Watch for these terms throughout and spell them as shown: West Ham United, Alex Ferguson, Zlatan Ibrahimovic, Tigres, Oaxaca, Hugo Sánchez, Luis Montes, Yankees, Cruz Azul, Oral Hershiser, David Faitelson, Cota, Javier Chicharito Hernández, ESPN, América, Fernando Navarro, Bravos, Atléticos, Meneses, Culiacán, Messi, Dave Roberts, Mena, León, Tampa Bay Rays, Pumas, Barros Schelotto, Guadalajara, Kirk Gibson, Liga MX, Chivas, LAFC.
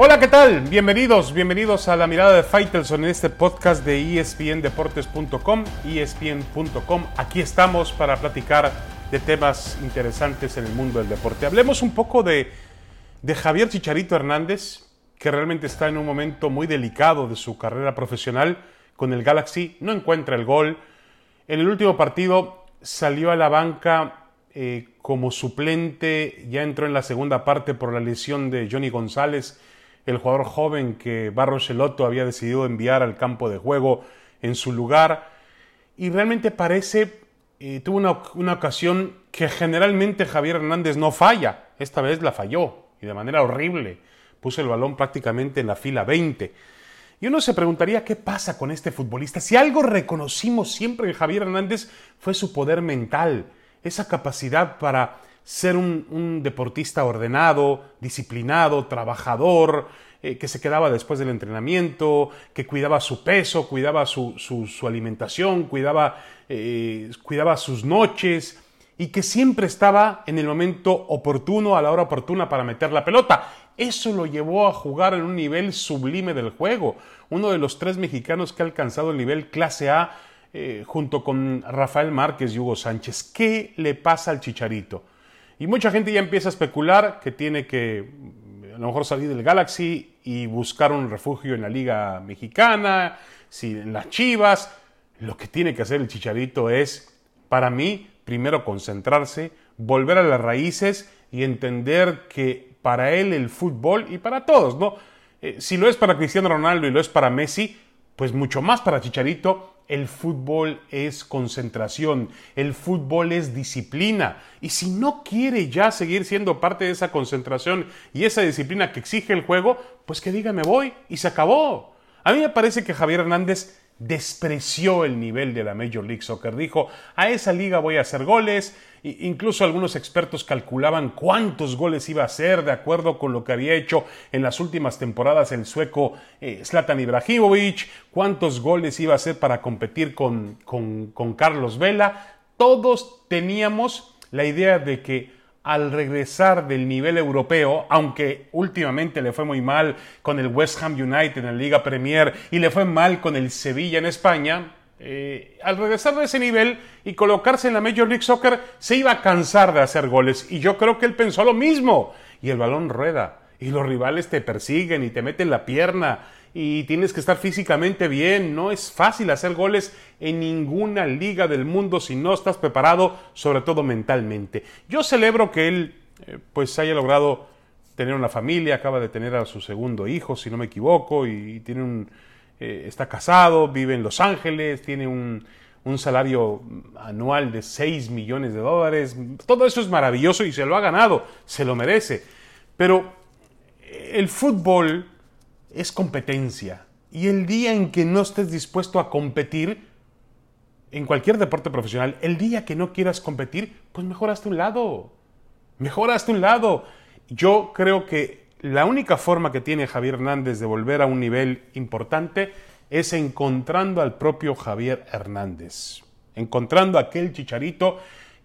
Hola, ¿qué tal? Bienvenidos, bienvenidos a La Mirada de Faitelson en este podcast de ESPNDeportes.com, ESPN.com. Aquí estamos para platicar de temas interesantes en el mundo del deporte. Hablemos un poco de Javier Chicharito Hernández, que realmente está en un momento muy delicado de su carrera profesional con el Galaxy. No encuentra el gol. En el último partido salió a la banca como suplente. Ya entró en la segunda parte por la lesión de Johnny González, el jugador joven que Barros Schelotto había decidido enviar al campo de juego en su lugar. Y realmente parece, tuvo una ocasión que generalmente Javier Hernández no falla. Esta vez la falló y de manera horrible. Puso el balón prácticamente en la fila 20. Y uno se preguntaría qué pasa con este futbolista. Si algo reconocimos siempre de Javier Hernández fue su poder mental, esa capacidad para ser un deportista ordenado, disciplinado, trabajador, que se quedaba después del entrenamiento, que cuidaba su peso, cuidaba su alimentación, cuidaba sus noches, y que siempre estaba en el momento oportuno, a la hora oportuna para meter la pelota. Eso lo llevó a jugar en un nivel sublime del juego. Uno de los tres mexicanos que ha alcanzado el nivel clase A, junto con Rafa Márquez y Hugo Sánchez. ¿Qué le pasa al Chicharito? Y mucha gente ya empieza a especular que tiene que a lo mejor salir del Galaxy y buscar un refugio en la Liga Mexicana, en las Chivas. Lo que tiene que hacer el Chicharito es, para mí, primero concentrarse, volver a las raíces y entender que para él el fútbol, y para todos, ¿no? Si lo es para Cristiano Ronaldo y lo es para Messi, pues mucho más para Chicharito. El fútbol es concentración, el fútbol es disciplina. Y si no quiere ya seguir siendo parte de esa concentración y esa disciplina que exige el juego, pues que diga me voy y se acabó. A mí me parece que Javier Hernández despreció el nivel de la Major League Soccer. Dijo, a esa liga voy a hacer goles. Incluso algunos expertos calculaban cuántos goles iba a hacer de acuerdo con lo que había hecho en las últimas temporadas el sueco Zlatan Ibrahimovic, cuántos goles iba a hacer para competir con Carlos Vela. Todos teníamos la idea de que al regresar del nivel europeo, aunque últimamente le fue muy mal con el West Ham United en la Liga Premier y le fue mal con el Sevilla en España, al regresar de ese nivel y colocarse en la Major League Soccer, se iba a cansar de hacer goles. Y yo creo que él pensó lo mismo. Y el balón rueda. Y los rivales te persiguen y te meten la pierna. Y tienes que estar físicamente bien. No es fácil hacer goles en ninguna liga del mundo si no estás preparado, sobre todo mentalmente. Yo celebro que él pues haya logrado tener una familia. Acaba de tener a su segundo hijo, si no me equivoco, y tiene está casado, vive en Los Ángeles, tiene un salario anual de $6 millones. Todo eso es maravilloso y se lo ha ganado, se lo merece. Pero el fútbol es competencia. Y el día en que no estés dispuesto a competir, en cualquier deporte profesional, el día que no quieras competir, pues mejor hazte un lado. Mejor hazte un lado. Yo creo que la única forma que tiene Javier Hernández de volver a un nivel importante es encontrando al propio Javier Hernández. Encontrando aquel Chicharito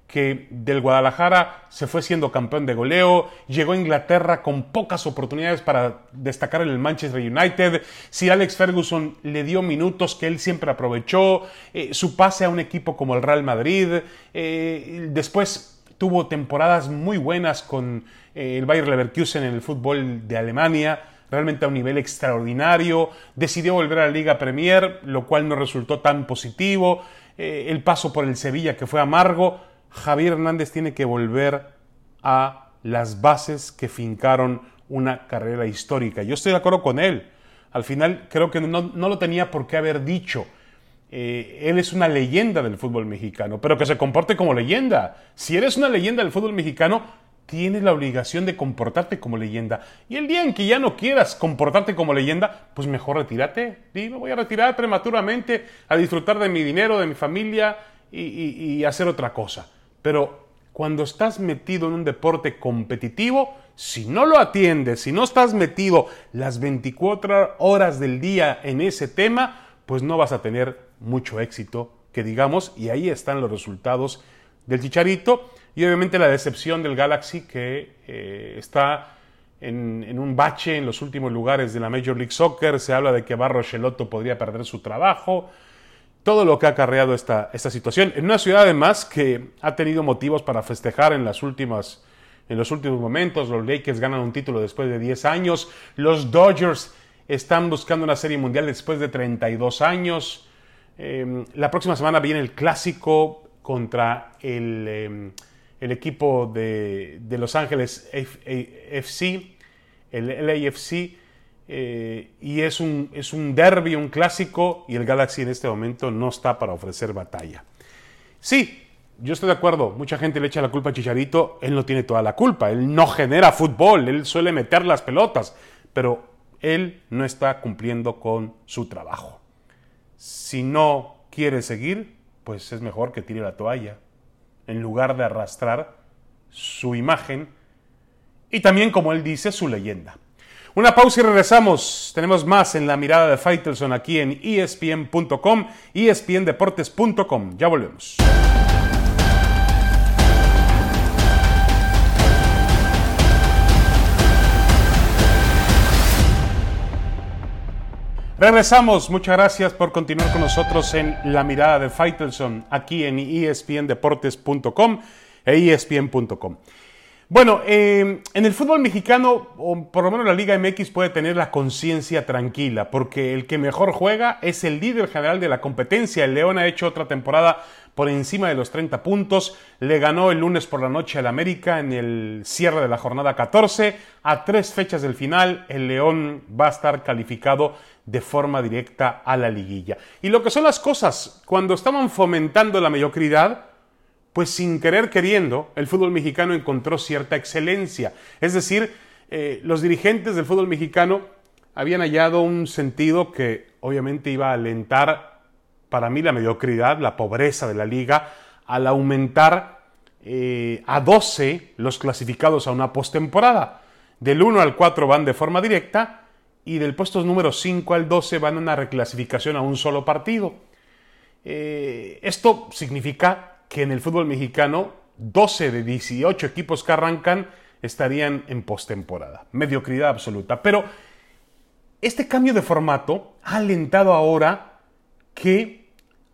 que del Guadalajara se fue siendo campeón de goleo, llegó a Inglaterra con pocas oportunidades para destacar en el Manchester United. Si Alex Ferguson le dio minutos que él siempre aprovechó, su pase a un equipo como el Real Madrid, después tuvo temporadas muy buenas con el Bayer Leverkusen en el fútbol de Alemania, realmente a un nivel extraordinario. Decidió volver a la Liga Premier, lo cual no resultó tan positivo. El paso por el Sevilla, que fue amargo. Javier Hernández tiene que volver a las bases que fincaron una carrera histórica. Yo estoy de acuerdo con él. Al final creo que no lo tenía por qué haber dicho. Él es una leyenda del fútbol mexicano, pero que se comporte como leyenda. Si eres una leyenda del fútbol mexicano, tienes la obligación de comportarte como leyenda. Y el día en que ya no quieras comportarte como leyenda, pues mejor retírate. Dime, me voy a retirar prematuramente a disfrutar de mi dinero, de mi familia y hacer otra cosa. Pero cuando estás metido en un deporte competitivo, si no lo atiendes, si no estás metido las 24 horas del día en ese tema, pues no vas a tener mucho éxito, que digamos, y ahí están los resultados del Chicharito y obviamente la decepción del Galaxy, que está en un bache en los últimos lugares de la Major League Soccer. Se habla de que Barros Schelotto podría perder su trabajo. Todo lo que ha acarreado esta situación. En una ciudad, además, que ha tenido motivos para festejar en los últimos momentos. Los Lakers ganan un título después de 10 años. Los Dodgers están buscando una serie mundial después de 32 años. La próxima semana viene el clásico contra el equipo de Los Ángeles FC, el LAFC. Y es un derbi, un clásico, y el Galaxy en este momento no está para ofrecer batalla. Sí, yo estoy de acuerdo, mucha gente le echa la culpa a Chicharito. Él no tiene toda la culpa, él no genera fútbol, él suele meter las pelotas, pero él no está cumpliendo con su trabajo. Si no quiere seguir, pues es mejor que tire la toalla, en lugar de arrastrar su imagen y también, como él dice, su leyenda. Una pausa y regresamos. Tenemos más en La Mirada de Faitelson aquí en ESPN.com, ESPNDeportes.com. Ya volvemos. Regresamos. Muchas gracias por continuar con nosotros en La Mirada de Faitelson aquí en ESPNDeportes.com e ESPN.com. Bueno, en el fútbol mexicano, o por lo menos la Liga MX, puede tener la conciencia tranquila, porque el que mejor juega es el líder general de la competencia. El León ha hecho otra temporada por encima de los 30 puntos. Le ganó el lunes por la noche al América en el cierre de la jornada 14. A 3 fechas del final, el León va a estar calificado de forma directa a la liguilla. Y lo que son las cosas, cuando estaban fomentando la mediocridad, pues sin querer queriendo, el fútbol mexicano encontró cierta excelencia. Es decir, los dirigentes del fútbol mexicano habían hallado un sentido que obviamente iba a alentar, para mí, la mediocridad, la pobreza de la liga, al aumentar a 12 los clasificados a una postemporada. Del 1 al 4 van de forma directa y del puesto número 5 al 12 van a una reclasificación a un solo partido. Esto significa que en el fútbol mexicano 12 de 18 equipos que arrancan estarían en postemporada. Mediocridad absoluta. Pero este cambio de formato ha alentado ahora que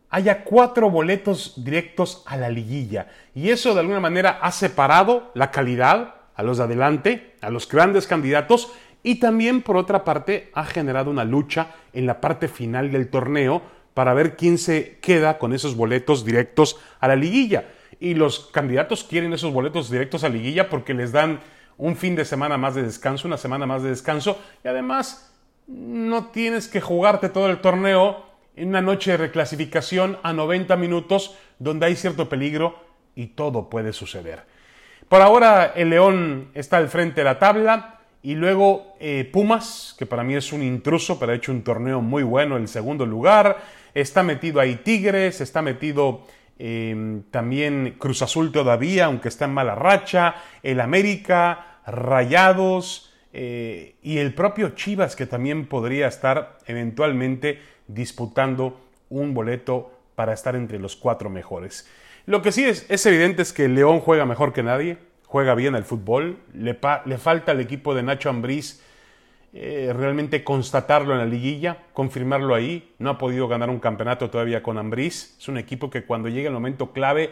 haya 4 boletos directos a la liguilla. Y eso de alguna manera ha separado la calidad a los de adelante, a los grandes candidatos, y también, por otra parte, ha generado una lucha en la parte final del torneo para ver quién se queda con esos boletos directos a la liguilla. Y los candidatos quieren esos boletos directos a liguilla porque les dan un fin de semana más de descanso, una semana más de descanso, y además no tienes que jugarte todo el torneo en una noche de reclasificación a 90 minutos donde hay cierto peligro y todo puede suceder. Por ahora el León está al frente de la tabla. Y luego Pumas, que para mí es un intruso, pero ha hecho un torneo muy bueno en el segundo lugar. Está metido ahí Tigres, está metido también Cruz Azul todavía, aunque está en mala racha. El América, Rayados y el propio Chivas, que también podría estar eventualmente disputando un boleto para estar entre los 4 mejores. Lo que sí es evidente es que el León juega mejor que nadie. Juega bien al fútbol, le falta al equipo de Nacho Ambriz realmente constatarlo en la liguilla, confirmarlo ahí. No ha podido ganar un campeonato todavía con Ambriz. Es un equipo que cuando llega el momento clave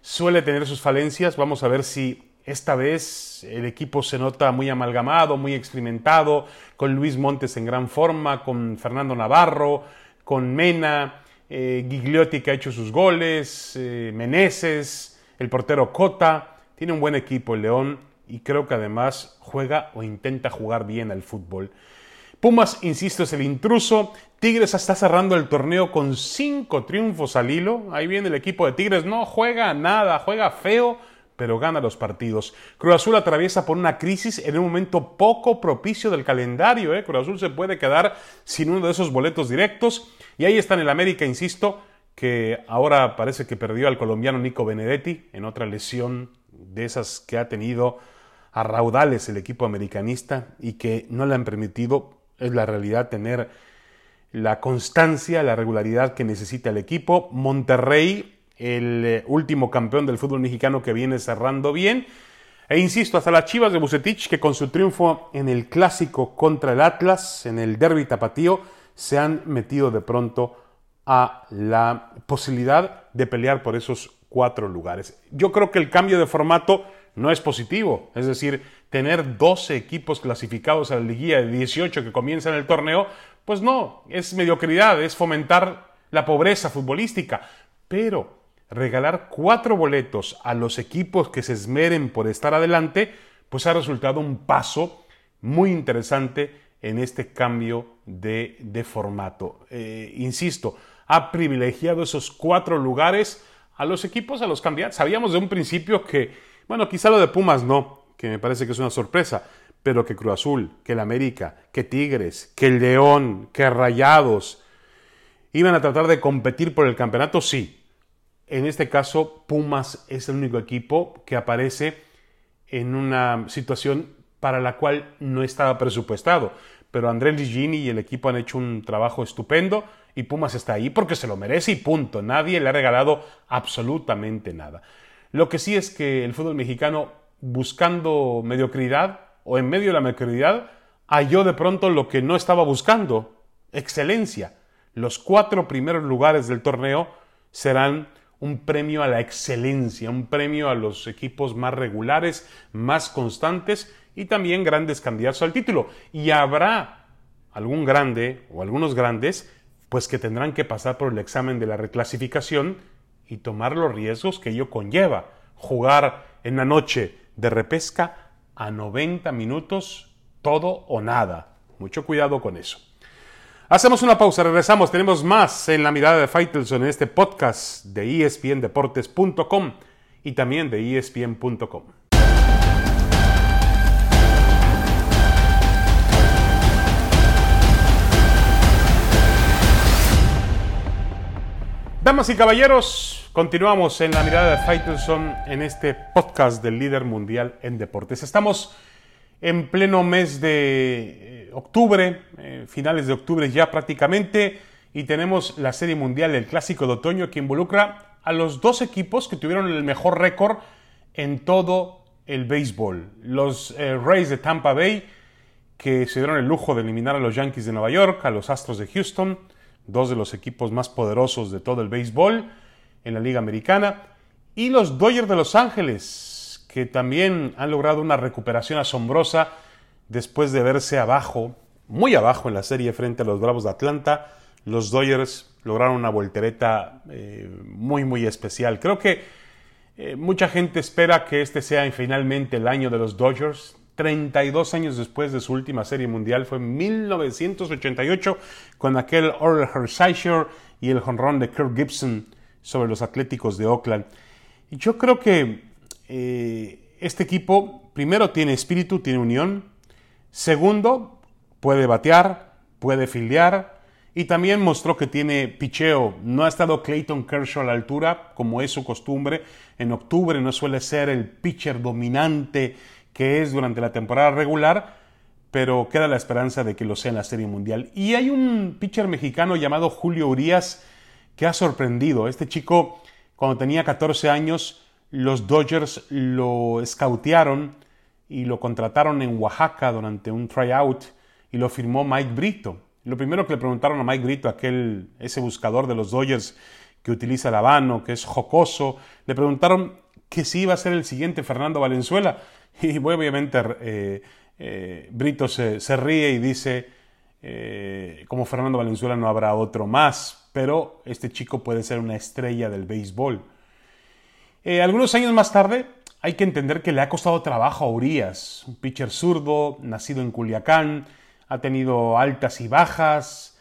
suele tener sus falencias. Vamos a ver si esta vez el equipo se nota muy amalgamado, muy experimentado, con Luis Montes en gran forma, con Fernando Navarro, con Mena, Gigliotti, que ha hecho sus goles, Meneses, el portero Cota. Tiene un buen equipo el León y creo que además juega o intenta jugar bien al fútbol. Pumas, insisto, es el intruso. Tigres está cerrando el torneo con 5 triunfos al hilo. Ahí viene el equipo de Tigres. No juega nada, juega feo, pero gana los partidos. Cruz Azul atraviesa por una crisis en un momento poco propicio del calendario. Cruz Azul se puede quedar sin uno de esos boletos directos. Y ahí está en el América, insisto, que ahora parece que perdió al colombiano Nico Benedetti en otra lesión de esas que ha tenido a raudales el equipo americanista y que no le han permitido, es la realidad, tener la constancia, la regularidad que necesita el equipo. Monterrey, el último campeón del fútbol mexicano, que viene cerrando bien. E insisto, hasta las Chivas de Vucetich, que con su triunfo en el clásico contra el Atlas, en el derbi tapatío, se han metido de pronto a la posibilidad de pelear por esos 4 lugares. Yo creo que el cambio de formato no es positivo, es decir, tener 12 equipos clasificados a la liguilla de 18 que comienzan el torneo, pues no, es mediocridad, es fomentar la pobreza futbolística, pero regalar 4 boletos a los equipos que se esmeren por estar adelante, pues ha resultado un paso muy interesante en este cambio de formato. Insisto, ha privilegiado esos 4 lugares a los equipos, a los candidatos. Sabíamos de un principio que, bueno, quizá lo de Pumas no, que me parece que es una sorpresa, pero que Cruz Azul, que el América, que Tigres, que el León, que Rayados iban a tratar de competir por el campeonato, sí. En este caso, Pumas es el único equipo que aparece en una situación para la cual no estaba presupuestado. Pero André Ligini y el equipo han hecho un trabajo estupendo y Pumas está ahí porque se lo merece y punto. Nadie le ha regalado absolutamente nada. Lo que sí es que el fútbol mexicano, buscando mediocridad o en medio de la mediocridad, halló de pronto lo que no estaba buscando: excelencia. Los 4 primeros lugares del torneo serán un premio a la excelencia, un premio a los equipos más regulares, más constantes y también grandes candidatos al título. Y habrá algún grande o algunos grandes pues que tendrán que pasar por el examen de la reclasificación y tomar los riesgos que ello conlleva. Jugar en la noche de repesca a 90 minutos, todo o nada. Mucho cuidado con eso. Hacemos una pausa, regresamos, tenemos más en La Mirada de Faitelson en este podcast de ESPNDeportes.com y también de ESPN.com. Damas y caballeros, continuamos en La Mirada de Faitelson en este podcast del líder mundial en deportes. Estamos en pleno mes de octubre, finales de octubre ya prácticamente, y tenemos la Serie Mundial, el Clásico de Otoño, que involucra a los 2 equipos que tuvieron el mejor récord en todo el béisbol. Los Rays de Tampa Bay, que se dieron el lujo de eliminar a los Yankees de Nueva York, a los Astros de Houston, 2 de los equipos más poderosos de todo el béisbol en la Liga Americana, y los Dodgers de Los Ángeles, que también han logrado una recuperación asombrosa después de verse abajo, muy abajo en la serie frente a los Bravos de Atlanta. Los Dodgers lograron una voltereta muy, muy especial. Creo que mucha gente espera que este sea finalmente el año de los Dodgers. 32 años después de su última serie mundial, fue en 1988, con aquel Oral Hershiser y el jonrón de Kirk Gibson sobre los Atléticos de Oakland. Y yo creo que este equipo, primero, tiene espíritu, tiene unión. Segundo, puede batear, puede fildear y también mostró que tiene picheo. No ha estado Clayton Kershaw a la altura, como es su costumbre. En octubre no suele ser el pitcher dominante que es durante la temporada regular, pero queda la esperanza de que lo sea en la Serie Mundial. Y hay un pitcher mexicano llamado Julio Urías que ha sorprendido. Este chico, cuando tenía 14 años, los Dodgers lo escautearon y lo contrataron en Oaxaca durante un tryout y lo firmó Mike Brito. Lo primero que le preguntaron a Mike Brito, ese buscador de los Dodgers que utiliza el habano, que es jocoso, le preguntaron que si iba a ser el siguiente Fernando Valenzuela. Y obviamente Brito se ríe y dice, como Fernando Valenzuela no habrá otro más, pero este chico puede ser una estrella del béisbol. Algunos años más tarde, hay que entender que le ha costado trabajo a Urías, un pitcher zurdo, nacido en Culiacán, ha tenido altas y bajas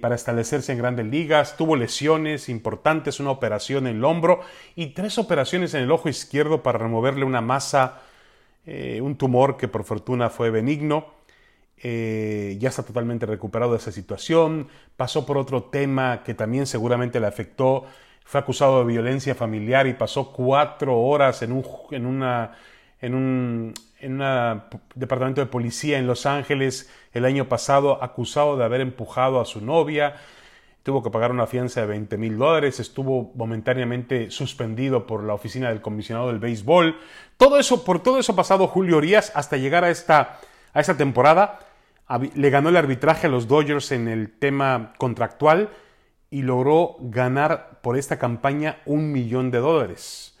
para establecerse en grandes ligas, tuvo lesiones importantes, una operación en el hombro y 3 operaciones en el ojo izquierdo para removerle una masa, un tumor que por fortuna fue benigno. Ya está totalmente recuperado de esa situación, pasó por otro tema que también seguramente le afectó. Fue acusado de violencia familiar y pasó 4 horas en un departamento de policía en Los Ángeles el año pasado, acusado de haber empujado a su novia. Tuvo que pagar una fianza de $20,000. Estuvo momentáneamente suspendido por la oficina del comisionado del béisbol. Todo eso, por todo eso ha pasado Julio Urías hasta llegar a esta temporada. Le ganó el arbitraje a los Dodgers en el tema contractual y logró ganar por esta campaña $1,000,000.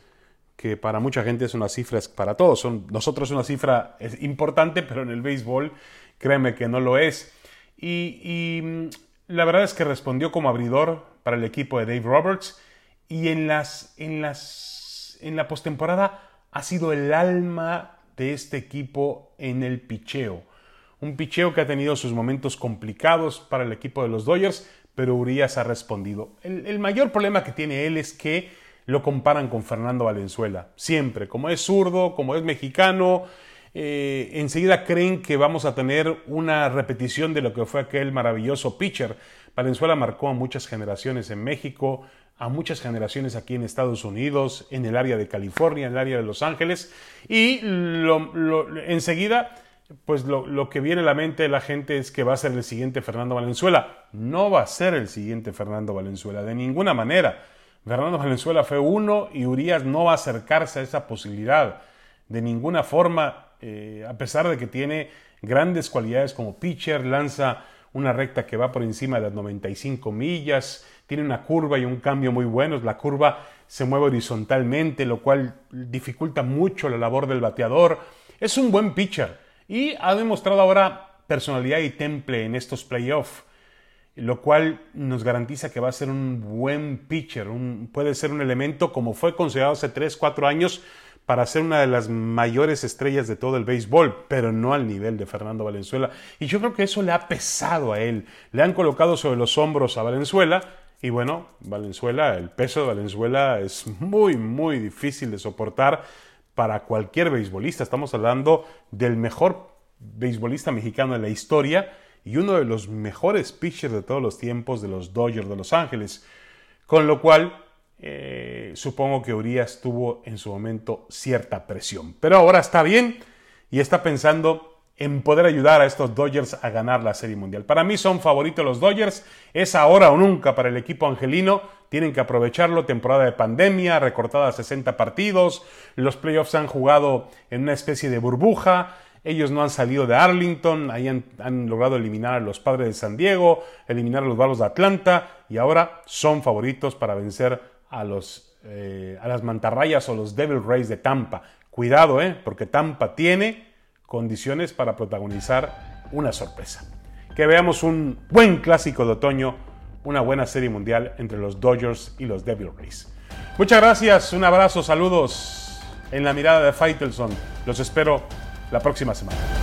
Que para mucha gente es una cifra, para todos, nosotros una cifra es importante, pero en el béisbol créeme que no lo es. Y la verdad es que respondió como abridor para el equipo de Dave Roberts, y en la postemporada ha sido el alma de este equipo en el picheo. Un picheo que ha tenido sus momentos complicados para el equipo de los Dodgers, pero Urías ha respondido. El mayor problema que tiene él es que lo comparan con Fernando Valenzuela. Siempre, como es zurdo, como es mexicano, enseguida creen que vamos a tener una repetición de lo que fue aquel maravilloso pitcher. Valenzuela marcó a muchas generaciones en México, a muchas generaciones aquí en Estados Unidos, en el área de California, en el área de Los Ángeles, y enseguida, pues lo que viene a la mente de la gente es que va a ser el siguiente Fernando Valenzuela. No va a ser el siguiente Fernando Valenzuela, de ninguna manera. Fernando Valenzuela fue uno y Urías no va a acercarse a esa posibilidad, de ninguna forma. A pesar de que tiene grandes cualidades como pitcher, lanza una recta que va por encima de las 95 millas, tiene una curva y un cambio muy buenos, la curva se mueve horizontalmente, lo cual dificulta mucho la labor del bateador. Es un buen pitcher y ha demostrado ahora personalidad y temple en estos playoffs, lo cual nos garantiza que va a ser un buen pitcher, puede ser un elemento como fue considerado hace 3-4 años, para ser una de las mayores estrellas de todo el béisbol, pero no al nivel de Fernando Valenzuela. Y yo creo que eso le ha pesado a él. Le han colocado sobre los hombros a Valenzuela y bueno, Valenzuela, el peso de Valenzuela es muy, muy difícil de soportar para cualquier beisbolista. Estamos hablando del mejor beisbolista mexicano de la historia y uno de los mejores pitchers de todos los tiempos de los Dodgers de Los Ángeles. Con lo cual, supongo que Urías tuvo en su momento cierta presión, pero ahora está bien y está pensando en poder ayudar a estos Dodgers a ganar la Serie Mundial. Para mí son favoritos los Dodgers, es ahora o nunca para el equipo angelino, tienen que aprovecharlo, temporada de pandemia, recortada a 60 partidos, los playoffs han jugado en una especie de burbuja. Ellos no han salido de Arlington, ahí han logrado eliminar a los Padres de San Diego, eliminar a los Bravos de Atlanta y ahora son favoritos para vencer a las Mantarrayas o los Devil Rays de Tampa. Cuidado, porque Tampa tiene condiciones para protagonizar una sorpresa. Que veamos un buen clásico de otoño, una buena serie mundial entre los Dodgers y los Devil Rays. Muchas gracias, un abrazo, saludos en la mirada de Faitelson. Los espero la próxima semana.